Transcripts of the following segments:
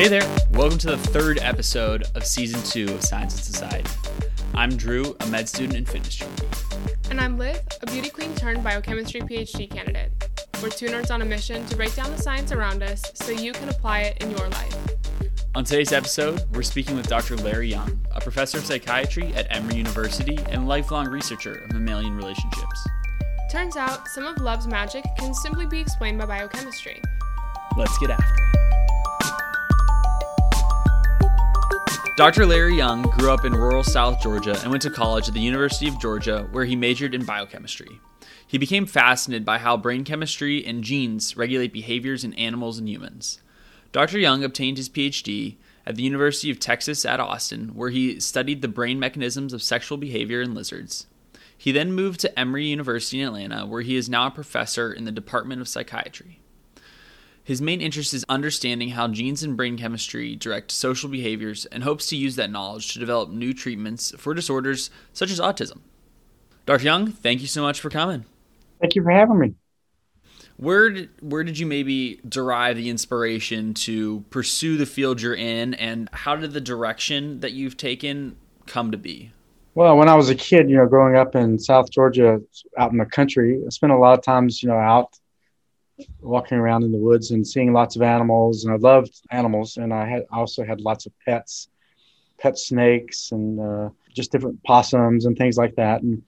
Hey there, welcome to the third episode of season 2 of Science and Society. I'm Drew, a med student and fitness junkie. And I'm Liv, a beauty queen turned biochemistry PhD candidate. We're two nerds on a mission to break down the science around us so you can apply it in your life. On today's episode, we're speaking with Dr. Larry Young, a professor of psychiatry at Emory University and lifelong researcher of mammalian relationships. Turns out, some of love's magic can simply be explained by biochemistry. Let's get after it. Dr. Larry Young grew up in rural South Georgia and went to college at the University of Georgia, where he majored in biochemistry. He became fascinated by how brain chemistry and genes regulate behaviors in animals and humans. Dr. Young obtained his PhD at the University of Texas at Austin, where he studied the brain mechanisms of sexual behavior in lizards. He then moved to Emory University in Atlanta, where he is now a professor in the Department of Psychiatry. His main interest is understanding how genes and brain chemistry direct social behaviors and hopes to use that knowledge to develop new treatments for disorders such as autism. Dr. Young, thank you so much for coming. Thank you for having me. Where did you maybe derive the inspiration to pursue the field you're in, and how did the direction that you've taken come to be? Well, when I was a kid, growing up in South Georgia, out in the country, I spent a lot of times, out walking around in the woods and seeing lots of animals, and I loved animals, and I also had lots of pets, pet snakes, and just different possums and things like that. And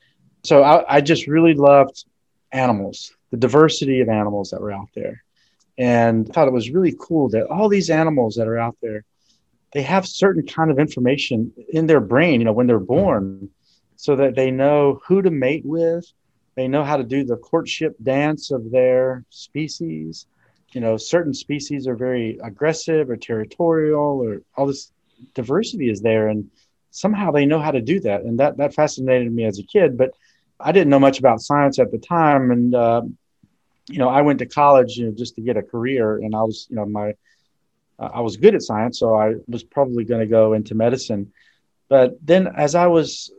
so I just really loved animals, the diversity of animals that were out there, and I thought it was really cool that all these animals that are out there, they have certain kind of information in their brain, when they're born, so that they know who to mate with. They know how to do the courtship dance of their species. Certain species are very aggressive or territorial, or all this diversity is there. And somehow they know how to do that. And that fascinated me as a kid, but I didn't know much about science at the time. And, I went to college just to get a career, and I was, I was good at science. So I was probably going to go into medicine. But then as I was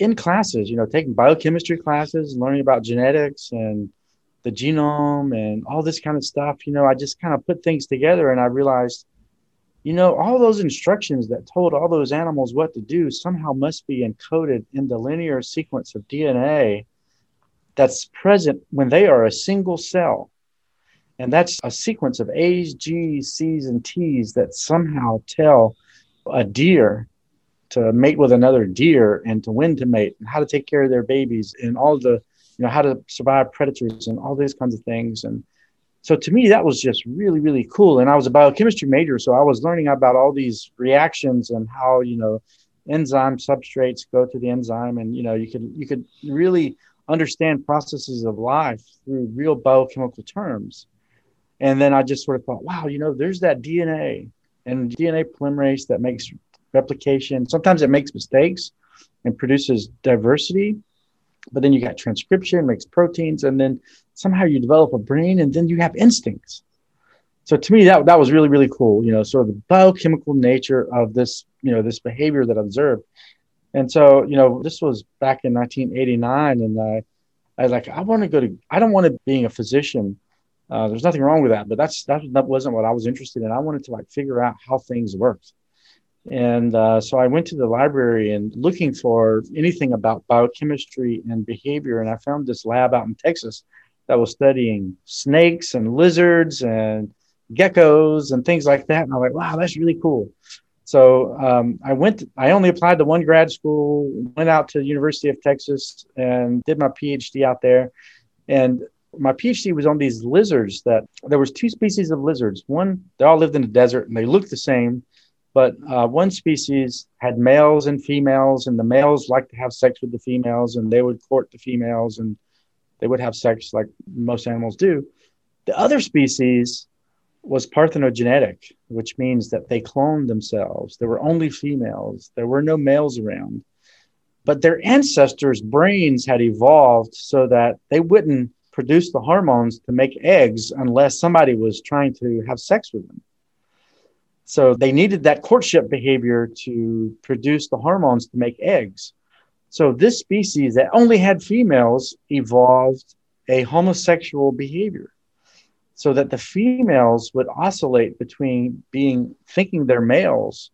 in classes, taking biochemistry classes, learning about genetics and the genome and all this kind of stuff, I just kind of put things together, and I realized, all those instructions that told all those animals what to do somehow must be encoded in the linear sequence of DNA that's present when they are a single cell. And that's a sequence of A's, G's, C's, and T's that somehow tell a deer to mate with another deer, and to when to mate, and how to take care of their babies, and all the, how to survive predators and all these kinds of things. And so to me, that was just really, really cool. And I was a biochemistry major, so I was learning about all these reactions and how, enzyme substrates go to the enzyme. And, you could really understand processes of life through real biochemical terms. And then I just sort of thought, wow, there's that DNA and DNA polymerase that makes replication. Sometimes it makes mistakes and produces diversity, but then you got transcription, makes proteins, and then somehow you develop a brain, and then you have instincts. So to me, that was really, really cool, sort of the biochemical nature of this, this behavior that I observed. And so, this was back in 1989, and I was like, I don't want to being a physician. There's nothing wrong with that, but that wasn't what I was interested in. I wanted to figure out how things worked. And so I went to the library and looking for anything about biochemistry and behavior. And I found this lab out in Texas that was studying snakes and lizards and geckos and things like that. And I'm like, wow, that's really cool. So I only applied to one grad school, went out to the University of Texas and did my PhD out there. And my PhD was on these lizards that there was two species of lizards. One, they all lived in the desert and they looked the same. But one species had males and females, and the males liked to have sex with the females, and they would court the females, and they would have sex like most animals do. The other species was parthenogenetic, which means that they cloned themselves. There were only females. There were no males around. But their ancestors' brains had evolved so that they wouldn't produce the hormones to make eggs unless somebody was trying to have sex with them. So they needed that courtship behavior to produce the hormones to make eggs. So this species that only had females evolved a homosexual behavior. so that the females would oscillate between thinking they're males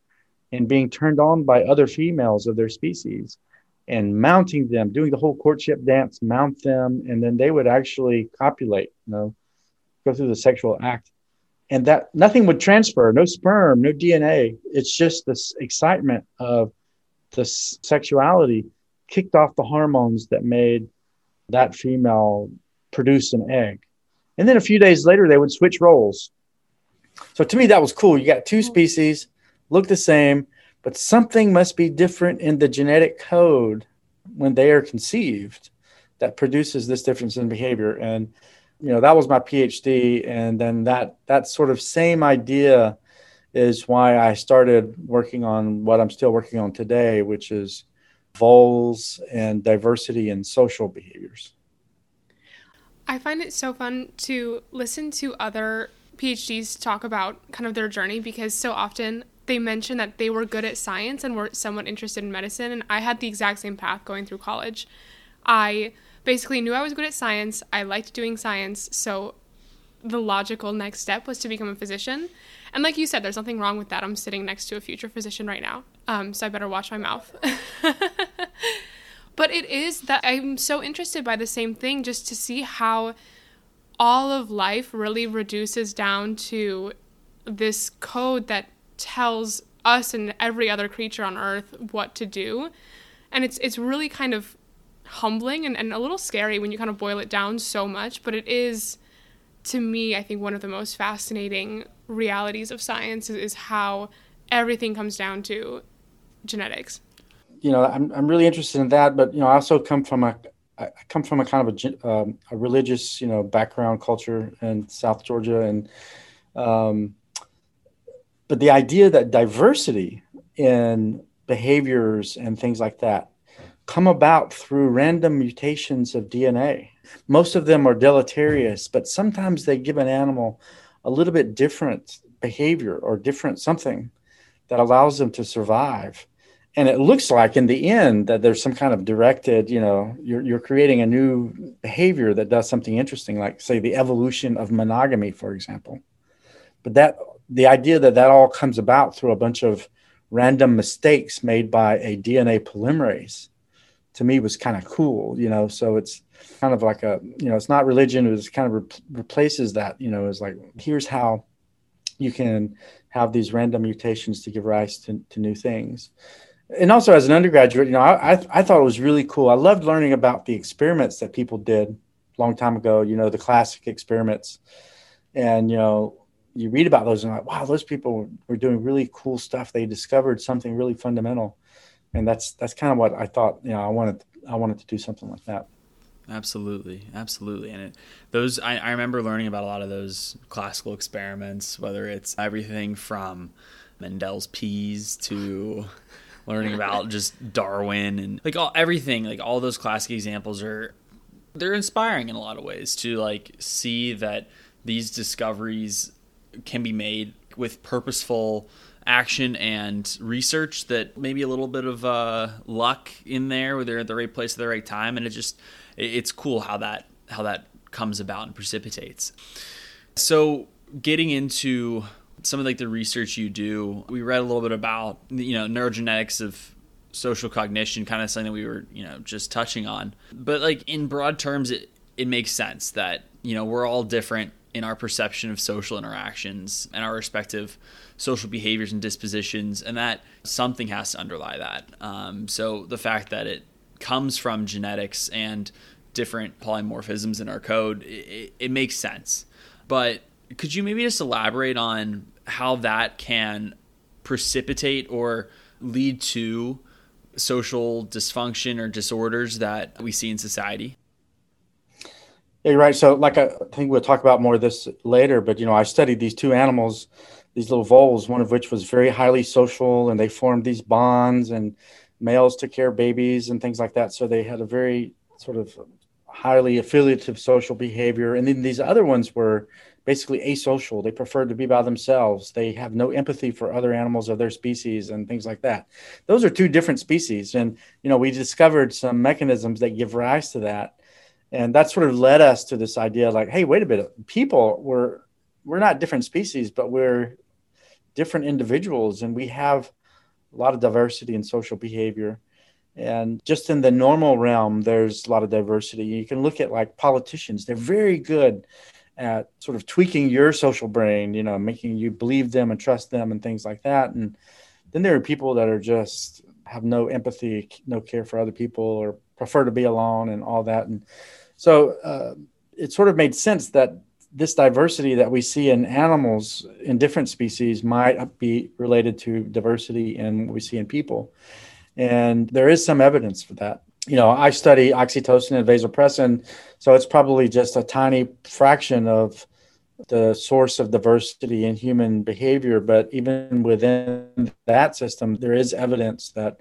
and being turned on by other females of their species and mounting them, doing the whole courtship dance, mount them, and then they would actually copulate, go through the sexual act. And that nothing would transfer, no sperm, no DNA. It's just this excitement of the sexuality kicked off the hormones that made that female produce an egg. And then a few days later, they would switch roles. So to me, that was cool. You got two species, look the same, but something must be different in the genetic code when they are conceived that produces this difference in behavior. And that was my PhD. And then that sort of same idea is why I started working on what I'm still working on today, which is voles and diversity in social behaviors. I find it so fun to listen to other PhDs talk about kind of their journey, because so often they mention that they were good at science and were somewhat interested in medicine. And I had the exact same path going through college. I basically knew I was good at science. I liked doing science. So the logical next step was to become a physician. And like you said, there's nothing wrong with that. I'm sitting next to a future physician right now. So I better watch my mouth. But it is that I'm so interested by the same thing, just to see how all of life really reduces down to this code that tells us and every other creature on Earth what to do. And it's really kind of humbling and a little scary when you kind of boil it down so much. But it is, to me, I think one of the most fascinating realities of science is how everything comes down to genetics. I'm really interested in that, but I also come from a kind of a religious background, culture in South Georgia, and but the idea that diversity in behaviors and things like that come about through random mutations of DNA. Most of them are deleterious, but sometimes they give an animal a little bit different behavior or different something that allows them to survive. And it looks like in the end that there's some kind of directed, you're creating a new behavior that does something interesting, like say the evolution of monogamy, for example. But the idea that all comes about through a bunch of random mistakes made by a DNA polymerase, to me was kind of cool, so it's kind of like a, it's not religion. It kind of replaces that, it's like, here's how you can have these random mutations to give rise to new things. And also as an undergraduate, I thought it was really cool. I loved learning about the experiments that people did a long time ago, the classic experiments. And, you read about those and I'm like, wow, those people were doing really cool stuff. They discovered something really fundamental. And that's kind of what I thought, I wanted to do something like that. Absolutely. Absolutely. And I remember learning about a lot of those classical experiments, whether it's everything from Mendel's peas to learning about just Darwin and all those classic examples they're inspiring in a lot of ways to see that these discoveries can be made with purposeful action and research, that maybe a little bit of luck in there where they're at the right place at the right time. And it's cool how that comes about and precipitates. So getting into some of the research you do, we read a little bit about, neurogenetics of social cognition, kind of something that we were, just touching on. But in broad terms, it makes sense that, we're all different in our perception of social interactions and our respective social behaviors and dispositions, and that something has to underlie that. So the fact that it comes from genetics and different polymorphisms in our code, it makes sense. But could you maybe just elaborate on how that can precipitate or lead to social dysfunction or disorders that we see in society? Yeah, you're right. So I think we'll talk about more of this later, but, I studied these two animals, these little voles, one of which was very highly social, and they formed these bonds, and males took care of babies and things like that. So they had a very sort of highly affiliative social behavior. And then these other ones were basically asocial. They preferred to be by themselves. They have no empathy for other animals of their species and things like that. Those are two different species. And, we discovered some mechanisms that give rise to that. And that sort of led us to this idea, hey, wait a minute, people were we're not different species, but we're different individuals, and we have a lot of diversity in social behavior. And just in the normal realm, there's a lot of diversity. You can look at like politicians. They're very good at sort of tweaking your social brain, you know, making you believe them and trust them and things like that. And then there are people that are just have no empathy, no care for other people, or prefer to be alone and all that. And so it sort of made sense that this diversity that we see in animals in different species might be related to diversity in what we see in people. And there is some evidence for that. You know, I study oxytocin and vasopressin, so it's probably just a tiny fraction of the source of diversity in human behavior. But even within that system, there is evidence that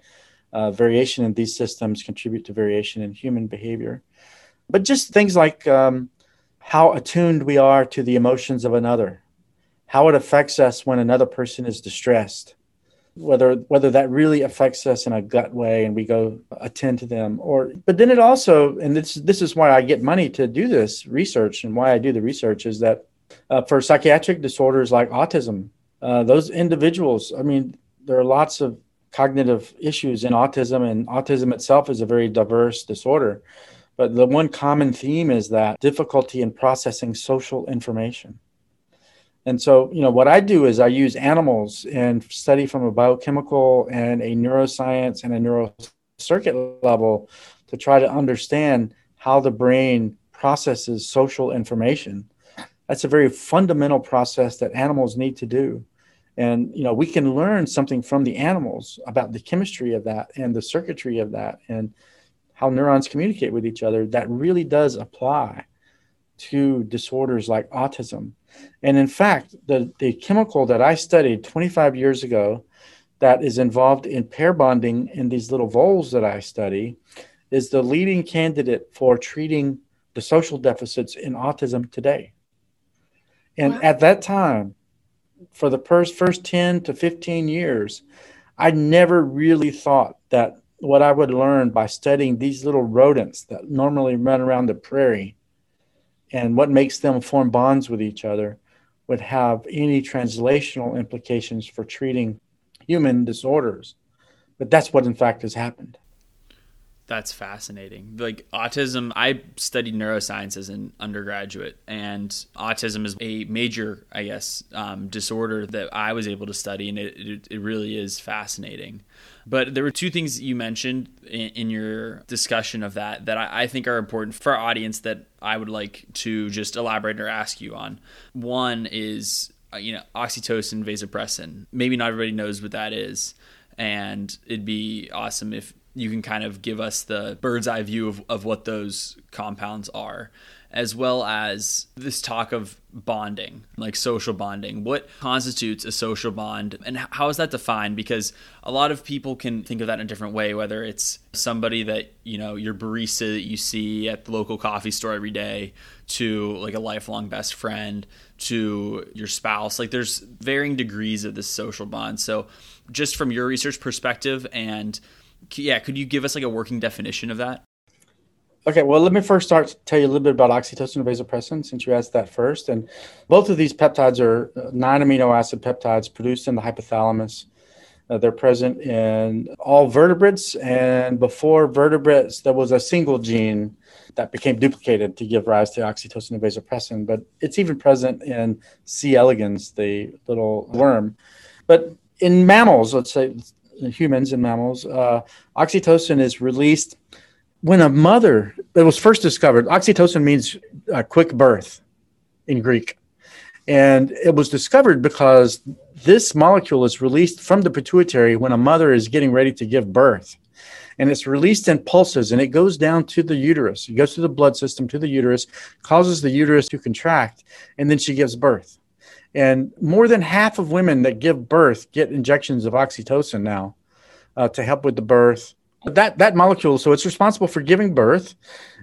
variation in these systems contribute to variation in human behavior. But just things like how attuned we are to the emotions of another, how it affects us when another person is distressed, whether that really affects us in a gut way and we go attend to them. But then it also, and this is why I get money to do this research, and why I do the research, is that for psychiatric disorders like autism, those individuals, I mean, there are lots of cognitive issues in autism, and autism itself is a very diverse disorder. But the one common theme is that difficulty in processing social information. And so, you know, what I do is I use animals and study from a biochemical and a neuroscience and a neurocircuit level to try to understand how the brain processes social information. That's a very fundamental process that animals need to do. And, you know, we can learn something from the animals about the chemistry of that and the circuitry of that and how neurons communicate with each other. That really does apply to disorders like autism. And in fact, the chemical that I studied 25 years ago that is involved in pair bonding in these little voles that I study is the leading candidate for treating the social deficits in autism today. And at that time, for the first 10 to 15 years, I never really thought that what I would learn by studying these little rodents that normally run around the prairie and what makes them form bonds with each other would have any translational implications for treating human disorders. But that's what, in fact, has happened. That's fascinating. Like autism, I studied neuroscience as an undergraduate, and autism is a major, I guess, disorder that I was able to study, and it really is fascinating. But there were two things you mentioned in your discussion of that I think are important for our audience that I would like to just elaborate or ask you on. One is, you know, oxytocin, vasopressin. Maybe not everybody knows what that is, and it'd be awesome if you can kind of give us the bird's eye view of what those compounds are, as well as this talk of bonding, like social bonding. What constitutes a social bond, and how is that defined? Because a lot of people can think of that in a different way, whether it's somebody that, you know, your barista that you see at the local coffee store every day, to like a lifelong best friend, to your spouse. Like there's varying degrees of this social bond. So just from your research perspective and could you give us like a working definition of that? Okay, well, let me first start to tell you a little bit about oxytocin and vasopressin, since you asked that first. And both of these peptides are non-amino acid peptides produced in the hypothalamus. They're present in all vertebrates, and before vertebrates, there was a single gene that became duplicated to give rise to oxytocin and vasopressin, but it's even present in C. elegans, the little worm. But in mammals, let's say, humans and mammals, oxytocin is released when a mother, it was first discovered. Oxytocin means quick birth in Greek. And it was discovered because this molecule is released from the pituitary when a mother is getting ready to give birth. And it's released in pulses, and it goes down to the uterus. It goes through the blood system to the uterus, causes the uterus to contract, and then she gives birth. And more than half of women that give birth get injections of oxytocin now to help with the birth. That molecule, so it's responsible for giving birth.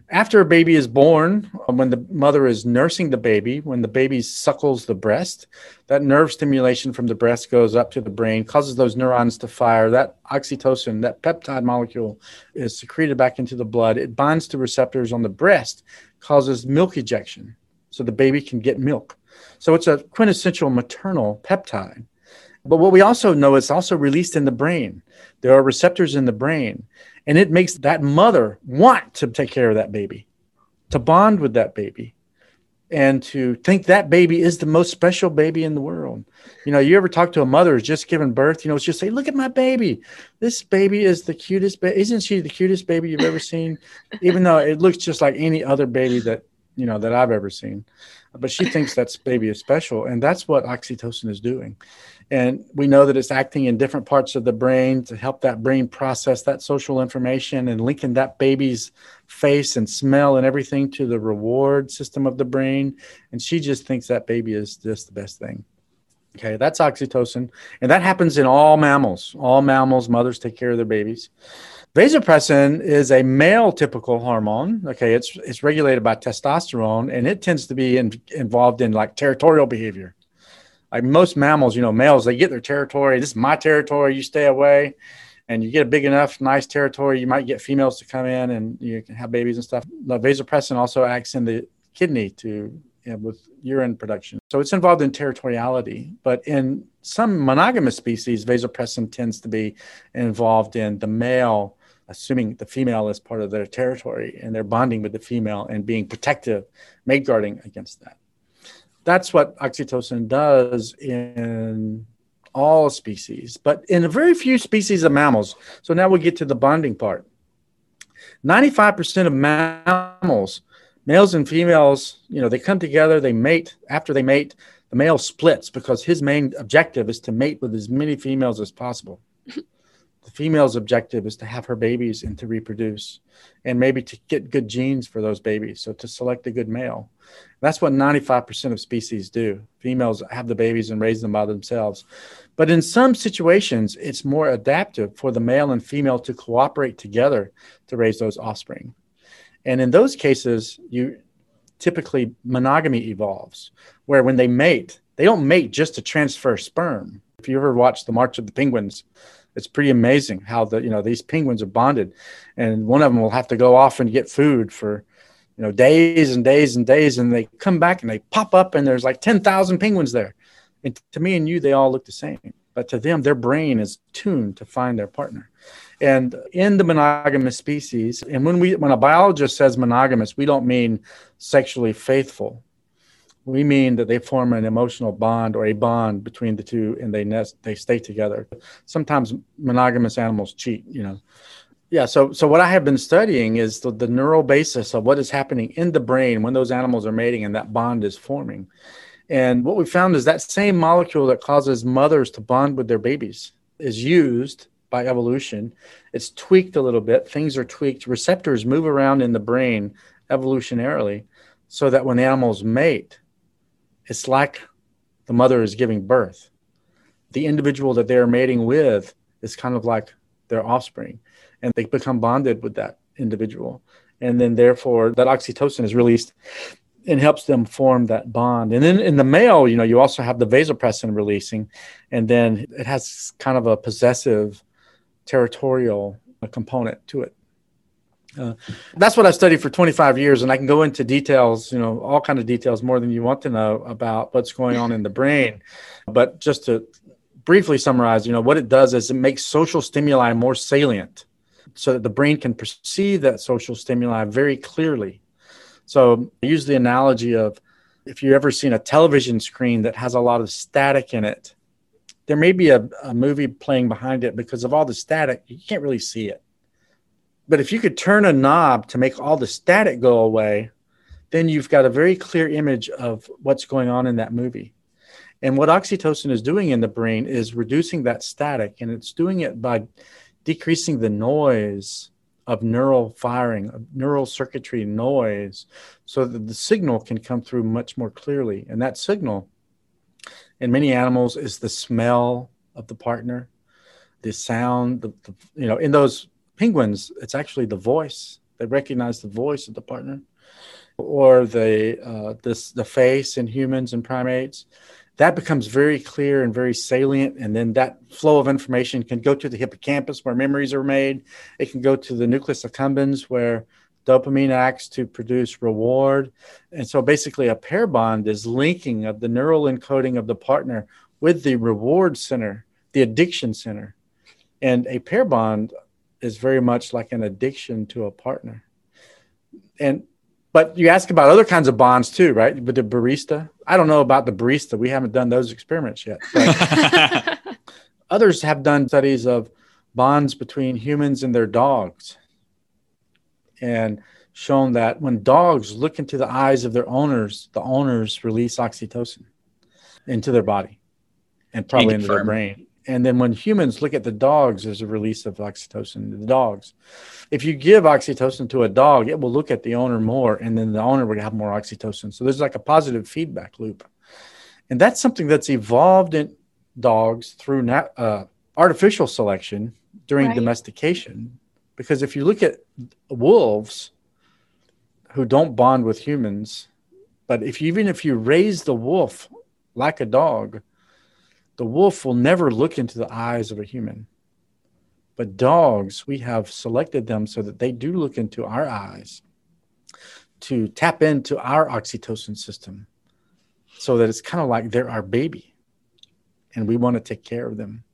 After a baby is born, when the mother is nursing the baby, when the baby suckles the breast, that nerve stimulation from the breast goes up to the brain, causes those neurons to fire. That oxytocin, that peptide molecule, is secreted back into the blood. It binds to receptors on the breast, causes milk ejection, so the baby can get milk. So it's a quintessential maternal peptide. But what we also know, it's also released in the brain. There are receptors in the brain, and it makes that mother want to take care of that baby, to bond with that baby, and to think that baby is the most special baby in the world. You know, you ever talk to a mother who's just given birth, you know, she'll say, look at my baby. This baby is the cutest baby. Isn't she the cutest baby you've ever seen? Even though it looks just like any other baby that, you know, that I've ever seen. But she thinks that baby is special. And that's what oxytocin is doing. And we know that it's acting in different parts of the brain to help that brain process that social information and linking that baby's face and smell and everything to the reward system of the brain. And she just thinks that baby is just the best thing. Okay, that's oxytocin. And that happens in all mammals. All mammals, mothers take care of their babies. Vasopressin is a male typical hormone. Okay, it's regulated by testosterone, and it tends to be involved in like territorial behavior. Like most mammals, you know, males, they get their territory. This is my territory. You stay away. And you get a big enough, nice territory, you might get females to come in and you can have babies and stuff. Now, vasopressin also acts in the kidney to, you know, with urine production. So it's involved in territoriality. But in some monogamous species, vasopressin tends to be involved in the male, assuming the female is part of their territory and they're bonding with the female and being protective, mate-guarding against that. That's what oxytocin does in all species, but in a very few species of mammals. So now we'll get to the bonding part. 95% of mammals, males and females, you know, they come together, they mate. After they mate, the male splits because his main objective is to mate with as many females as possible. The female's objective is to have her babies and to reproduce and maybe to get good genes for those babies. So to select a good male. That's what 95% of species do. Females have the babies and raise them by themselves. But in some situations, it's more adaptive for the male and female to cooperate together to raise those offspring. And in those cases, you typically monogamy evolves, where when they mate, they don't mate just to transfer sperm. If you ever watched The March of the Penguins, it's pretty amazing how the, you know, these penguins are bonded, and one of them will have to go off and get food for, you know, days and days and days. And they come back and they pop up and there's like 10,000 penguins there. And to me and you, they all look the same, but to them, their brain is tuned to find their partner. And in the monogamous species, and when a biologist says monogamous, we don't mean sexually faithful. We mean that they form an emotional bond or a bond between the two, and they stay together. Sometimes monogamous animals cheat, you know. Yeah, so what I have been studying is the neural basis of what is happening in the brain when those animals are mating and that bond is forming. And what we found is that same molecule that causes mothers to bond with their babies is used by evolution. It's tweaked a little bit. Things are tweaked. Receptors move around in the brain evolutionarily so that when animals mate, it's like the mother is giving birth. The individual that they're mating with is kind of like their offspring, and they become bonded with that individual. And then therefore that oxytocin is released and helps them form that bond. And then in the male, you know, you also have the vasopressin releasing, and then it has kind of a possessive territorial component to it. That's what I studied for 25 years, and I can go into details, you know, all kinds of details, more than you want to know about what's going on in the brain. But just to briefly summarize, you know, what it does is it makes social stimuli more salient so that the brain can perceive that social stimuli very clearly. So I use the analogy of if you've ever seen a television screen that has a lot of static in it, there may be a movie playing behind it because of all the static, you can't really see it. But if you could turn a knob to make all the static go away, then you've got a very clear image of what's going on in that movie. And what oxytocin is doing in the brain is reducing that static, and it's doing it by decreasing the noise of neural firing, of neural circuitry noise, so that the signal can come through much more clearly. And that signal in many animals is the smell of the partner, the sound, the you know, in those penguins, it's actually the voice. They recognize the voice of the partner, or the face in humans and primates. That becomes very clear and very salient, and then that flow of information can go to the hippocampus where memories are made. It can go to the nucleus accumbens where Dopamine acts to produce reward. And so basically a pair bond is linking of the neural encoding of the partner with the reward center, the addiction center. And a pair bond is very much like an addiction to a partner. But you ask about other kinds of bonds too, right? With the barista. I don't know about the barista. We haven't done those experiments yet. But others have done studies of bonds between humans and their dogs, and shown that when dogs look into the eyes of their owners, the owners release oxytocin into their body and probably into their brain. And then when humans look at the dogs, there's a release of oxytocin to the dogs. If you give oxytocin to a dog, it will look at the owner more, and then the owner will have more oxytocin. So there's like a positive feedback loop. And that's something that's evolved in dogs through artificial selection during domestication. Because if you look at wolves who don't bond with humans, but even if you raise the wolf like a dog, the wolf will never look into the eyes of a human. But dogs, we have selected them so that they do look into our eyes to tap into our oxytocin system, so that it's kind of like they're our baby and we want to take care of them.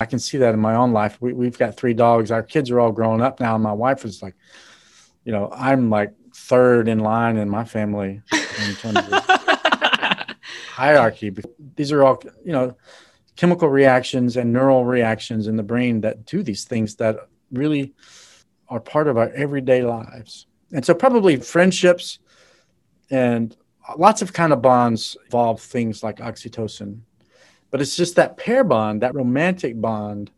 I can see that in my own life. We've got 3 dogs. Our kids are all grown up now. And my wife is like, you know, I'm like third in line in my family in terms of hierarchy. These are all, you know, chemical reactions and neural reactions in the brain that do these things that really are part of our everyday lives. And so probably friendships and lots of kind of bonds involve things like oxytocin. But it's just that pair bond, that romantic bond,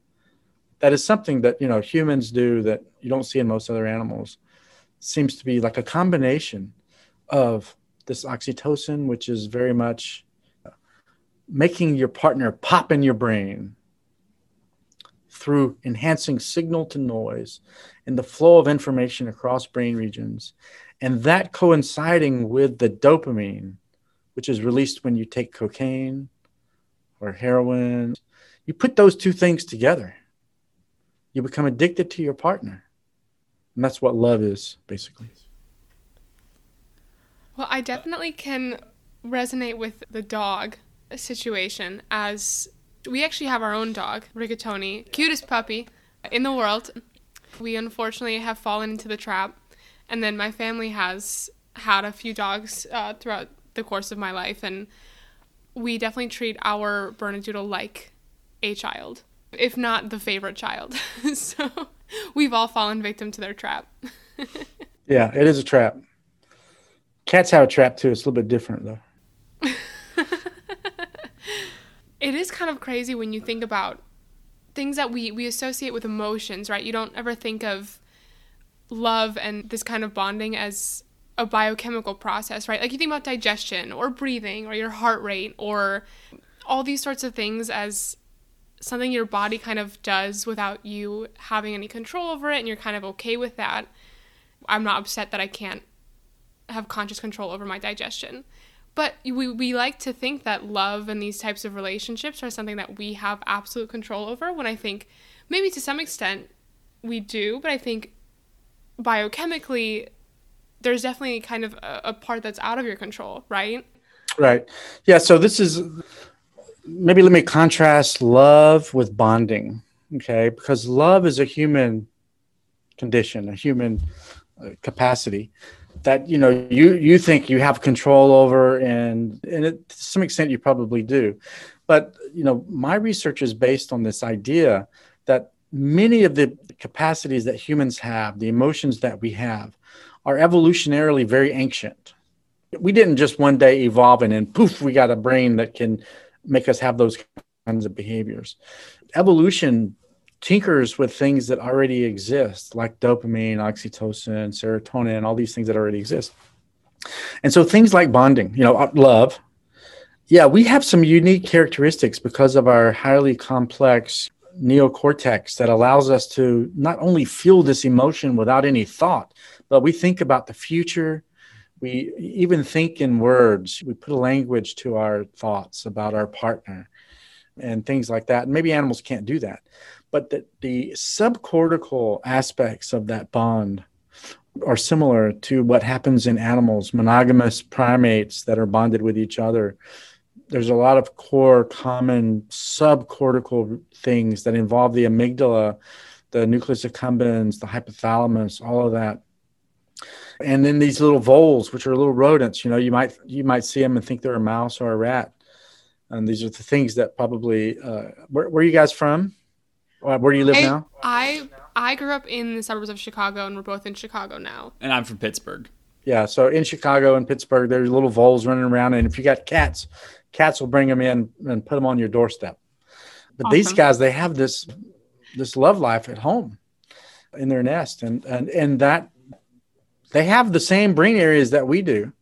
that is something that, you know, humans do that you don't see in most other animals. It seems to be like a combination of this oxytocin, which is very much making your partner pop in your brain through enhancing signal to noise and the flow of information across brain regions. And that coinciding with the dopamine, which is released when you take cocaine or heroin. You put those two things together, you become addicted to your partner. And that's what love is, basically. Well, I definitely can resonate with the dog situation, as we actually have our own dog, Rigatoni, cutest puppy in the world. We unfortunately have fallen into the trap. And then my family has had a few dogs throughout the course of my life, and we definitely treat our Bernedoodle like a child, if not the favorite child. So we've all fallen victim to their trap. Yeah, it is a trap. Cats have a trap too. It's a little bit different though. It is kind of crazy when you think about things that we associate with emotions, right? You don't ever think of love and this kind of bonding as a biochemical process, right? Like you think about digestion or breathing or your heart rate or all these sorts of things as something your body kind of does without you having any control over it, and you're kind of okay with that. I'm not upset that I can't have conscious control over my digestion. But we like to think that love and these types of relationships are something that we have absolute control over, when I think maybe to some extent we do, but I think biochemically there's definitely kind of a part that's out of your control, right? Right. Yeah. So this is, maybe let me contrast love with bonding, okay? Because love is a human condition, a human capacity that, you know, you think you have control over, and it, to some extent you probably do. But, you know, my research is based on this idea that many of the capacities that humans have, the emotions that we have, are evolutionarily very ancient. We didn't just one day evolve and then poof, we got a brain that can make us have those kinds of behaviors. Evolution tinkers with things that already exist, like dopamine, oxytocin, serotonin, all these things that already exist. And so things like bonding, you know, love. Yeah, we have some unique characteristics because of our highly complex neocortex that allows us to not only feel this emotion without any thought, but we think about the future. We even think in words. We put a language to our thoughts about our partner and things like that. And maybe animals can't do that, but the subcortical aspects of that bond are similar to what happens in animals, monogamous primates that are bonded with each other. There's a lot of core common subcortical things that involve the amygdala, the nucleus accumbens, the hypothalamus, all of that. And then these little voles, which are little rodents, you know, you might see them and think they're a mouse or a rat. And these are the things that probably, where are you guys from? Where do you live now? I grew up in the suburbs of Chicago, and we're both in Chicago now. And I'm from Pittsburgh. Yeah, so in Chicago and Pittsburgh, there's little voles running around. And if you got cats, cats will bring them in and put them on your doorstep. But Awesome. These guys, they have this love life at home in their nest. And that they have the same brain areas that we do.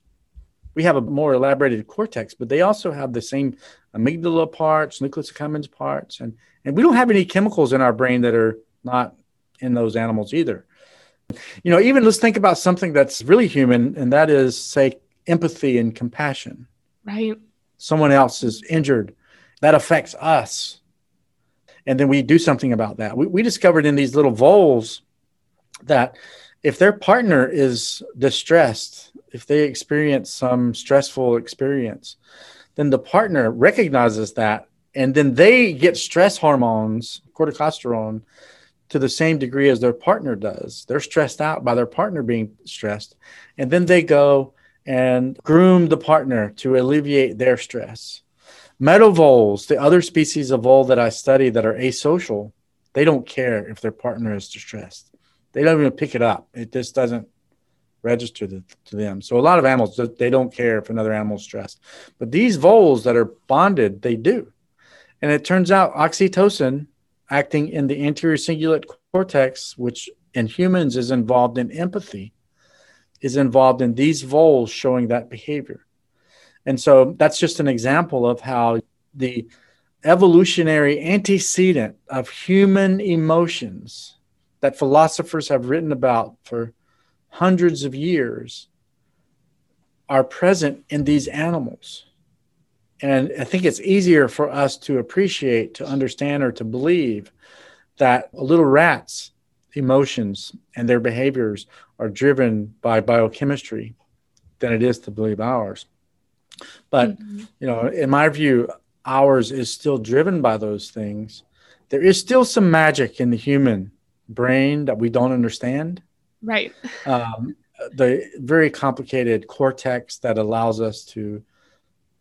We have a more elaborated cortex, but they also have the same amygdala parts, nucleus accumbens parts. And we don't have any chemicals in our brain that are not in those animals either. You know, even let's think about something that's really human, and that is, say, empathy and compassion. Right. Someone else is injured. That affects us. And then we do something about that. We discovered in these little voles that if their partner is distressed, if they experience some stressful experience, then the partner recognizes that, and then they get stress hormones, corticosterone, to the same degree as their partner does. They're stressed out by their partner being stressed. And then they go and groom the partner to alleviate their stress. Meadow voles, the other species of vole that I study that are asocial, they don't care if their partner is distressed. They don't even pick it up. It just doesn't register to them. So a lot of animals, they don't care if another animal is stressed. But these voles that are bonded, they do. And it turns out oxytocin, acting in the anterior cingulate cortex, which in humans is involved in empathy, is involved in these voles showing that behavior. And so that's just an example of how the evolutionary antecedent of human emotions that philosophers have written about for hundreds of years are present in these animals. And I think it's easier for us to appreciate, to understand, or to believe that a little rat's emotions and their behaviors are driven by biochemistry than it is to believe ours. But, you know, in my view, ours is still driven by those things. There is still some magic in the human brain that we don't understand. Right. The very complicated cortex that allows us to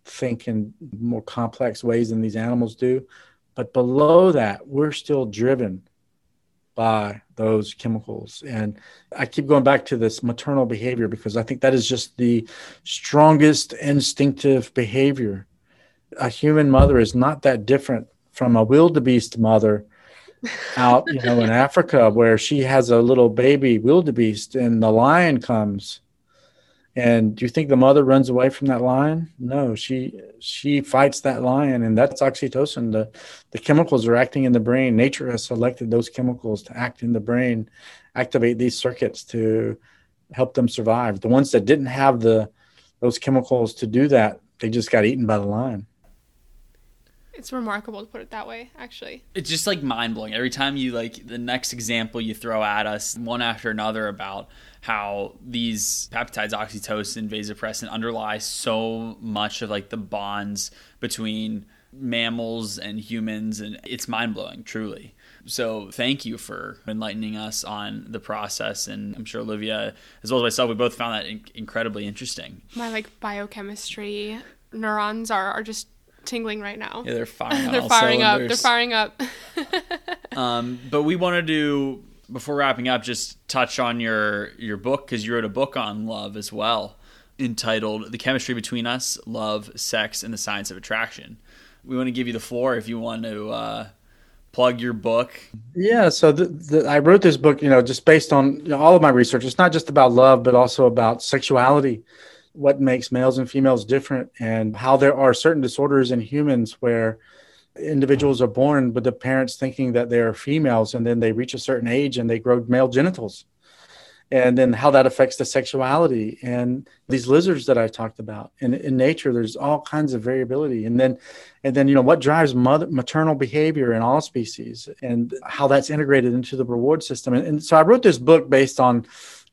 think in more complex ways than these animals do. But below that, we're still driven by those chemicals. And I keep going back to this maternal behavior because I think that is just the strongest instinctive behavior. A human mother is not that different from a wildebeest mother out, you know, in Africa, where she has a little baby wildebeest and the lion comes. And do you think the mother runs away from that lion? No, she fights that lion, and that's oxytocin. The chemicals are acting in the brain. Nature has selected those chemicals to act in the brain, activate these circuits to help them survive. The ones that didn't have those chemicals to do that, they just got eaten by the lion. It's remarkable to put it that way, actually. It's just like mind-blowing. Every time you the next example you throw at us, one after another, about how these peptides, oxytocin, vasopressin, underlie so much of the bonds between mammals and humans. And it's mind-blowing, truly. So thank you for enlightening us on the process. And I'm sure Olivia, as well as myself, we both found that incredibly interesting. My biochemistry neurons are just tingling right now. Yeah, they're firing. They're firing up. But we wanted to, before wrapping up, just touch on your book, because you wrote a book on love as well, entitled "The Chemistry Between Us: Love, Sex, and the Science of Attraction." We want to give you the floor if you want to plug your book. Yeah. So I wrote this book, just based on all of my research. It's not just about love, but also about sexuality. What makes males and females different, and how there are certain disorders in humans where individuals are born with the parents thinking that they are females, and then they reach a certain age and they grow male genitals, and then how that affects the sexuality and these lizards that I talked about. And in nature, there's all kinds of variability. And then, what drives maternal behavior in all species and how that's integrated into the reward system. And so I wrote this book based on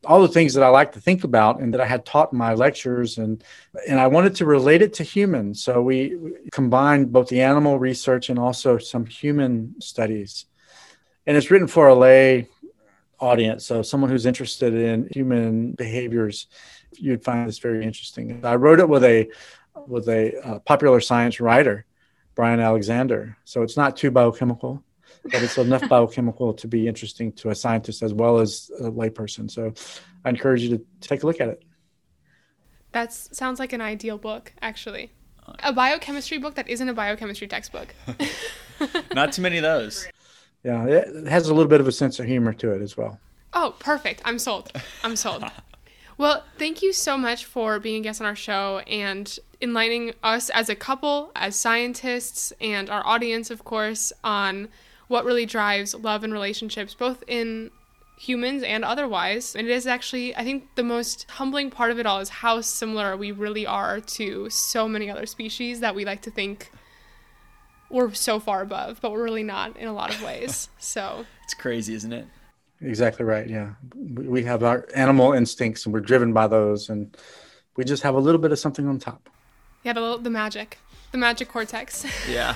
all the things that I like to think about and that I had taught in my lectures. And I wanted to relate it to humans. So we combined both the animal research and also some human studies. And it's written for a lay audience. So someone who's interested in human behaviors, you'd find this very interesting. I wrote it with a popular science writer, Brian Alexander. So it's not too biochemical, but it's enough biochemical to be interesting to a scientist as well as a layperson. So I encourage you to take a look at it. That sounds like an ideal book, actually. A biochemistry book that isn't a biochemistry textbook. Not too many of those. Yeah, it has a little bit of a sense of humor to it as well. Oh, perfect. I'm sold. Well, thank you so much for being a guest on our show and enlightening us as a couple, as scientists, and our audience, of course, on what really drives love and relationships, both in humans and otherwise. And it is actually, I think, the most humbling part of it all is how similar we really are to so many other species that we like to think we're so far above, but we're really not in a lot of ways. So it's crazy, isn't it? Exactly right. Yeah. We have our animal instincts and we're driven by those, and we just have a little bit of something on top. You had a little, the magic cortex. Yeah.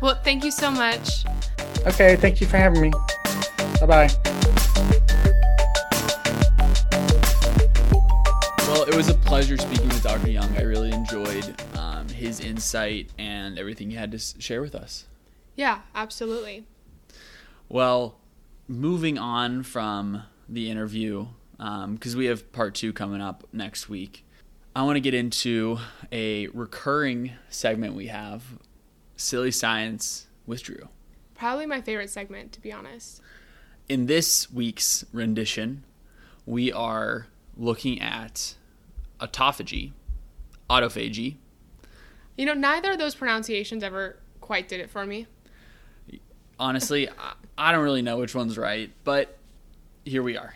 Well, thank you so much. Okay. Thank you for having me. Bye-bye. Well, it was a pleasure speaking with Dr. Young. I really enjoyed his insight and everything he had to share with us. Yeah, absolutely. Well, moving on from the interview, because we have part two coming up next week, I want to get into a recurring segment we have, Silly Science with Drew. Probably my favorite segment, to be honest. In this week's rendition, we are looking at autophagy, autophagy. You know, neither of those pronunciations ever quite did it for me. Honestly, I don't really know which one's right, but here we are.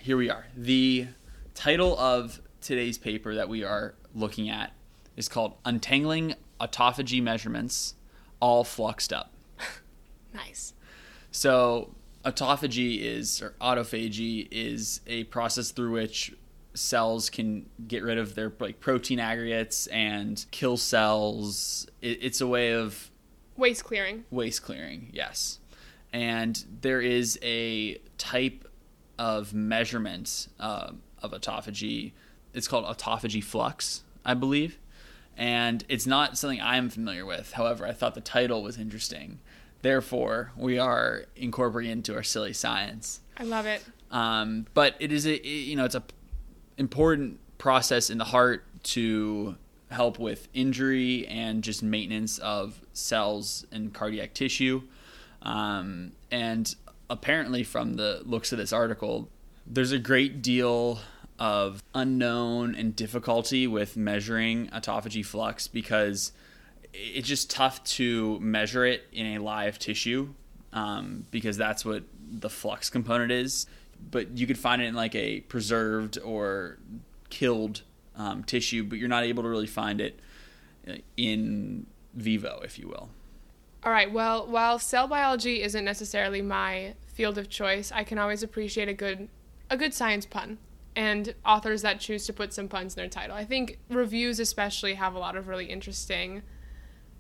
The title of today's paper that we are looking at is called Untangling Autophagy Measurements, All Fluxed Up. Nice. So autophagy is a process through which cells can get rid of their protein aggregates and kill cells. It's a way of waste clearing. Yes. And there is a type of measurement of autophagy. It's called autophagy flux, I believe. And it's not something I'm familiar with. However, I thought the title was interesting. Therefore, we are incorporating into our Silly Science. I love it. But it is it's a important process in the heart to help with injury and just maintenance of cells and cardiac tissue. And apparently from the looks of this article, there's a great deal of unknown and difficulty with measuring autophagy flux because it's just tough to measure it in a live tissue, because that's what the flux component is. But you could find it in like a preserved or killed tissue, but you're not able to really find it in vivo, if you will. All right. Well, while cell biology isn't necessarily my field of choice, I can always appreciate a good science pun and authors that choose to put some puns in their title. I think reviews especially have a lot of really interesting,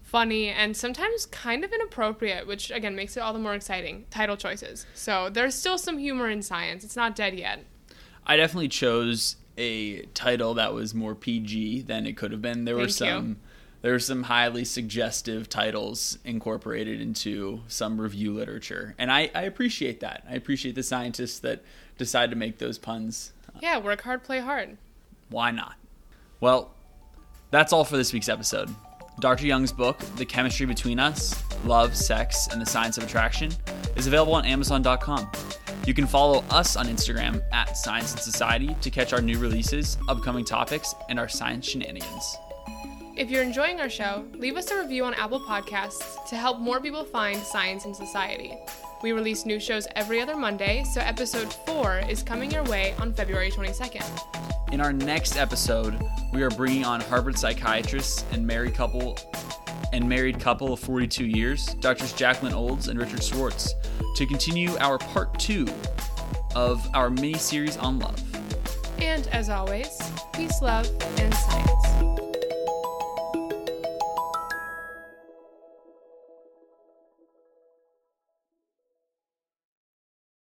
funny, and sometimes kind of inappropriate, which again makes it all the more exciting, title choices. So there's still some humor in science. It's not dead yet. I definitely chose a title that was more PG than it could have been. There were some highly suggestive titles incorporated into some review literature. And I appreciate that. I appreciate the scientists that decide to make those puns. Yeah, work hard, play hard. Why not? Well, that's all for this week's episode. Dr. Young's book, The Chemistry Between Us: Love, Sex, and the Science of Attraction, is available on Amazon.com. You can follow us on Instagram at Science and Society to catch our new releases, upcoming topics, and our science shenanigans. If you're enjoying our show, leave us a review on Apple Podcasts to help more people find Science and Society. We release new shows every other Monday, so episode 4 is coming your way on February 22nd. In our next episode, we are bringing on Harvard psychiatrists and married couple of 42 years, Drs. Jacqueline Olds and Richard Schwartz, to continue our part 2 of our mini-series on love. And as always, peace, love, and science.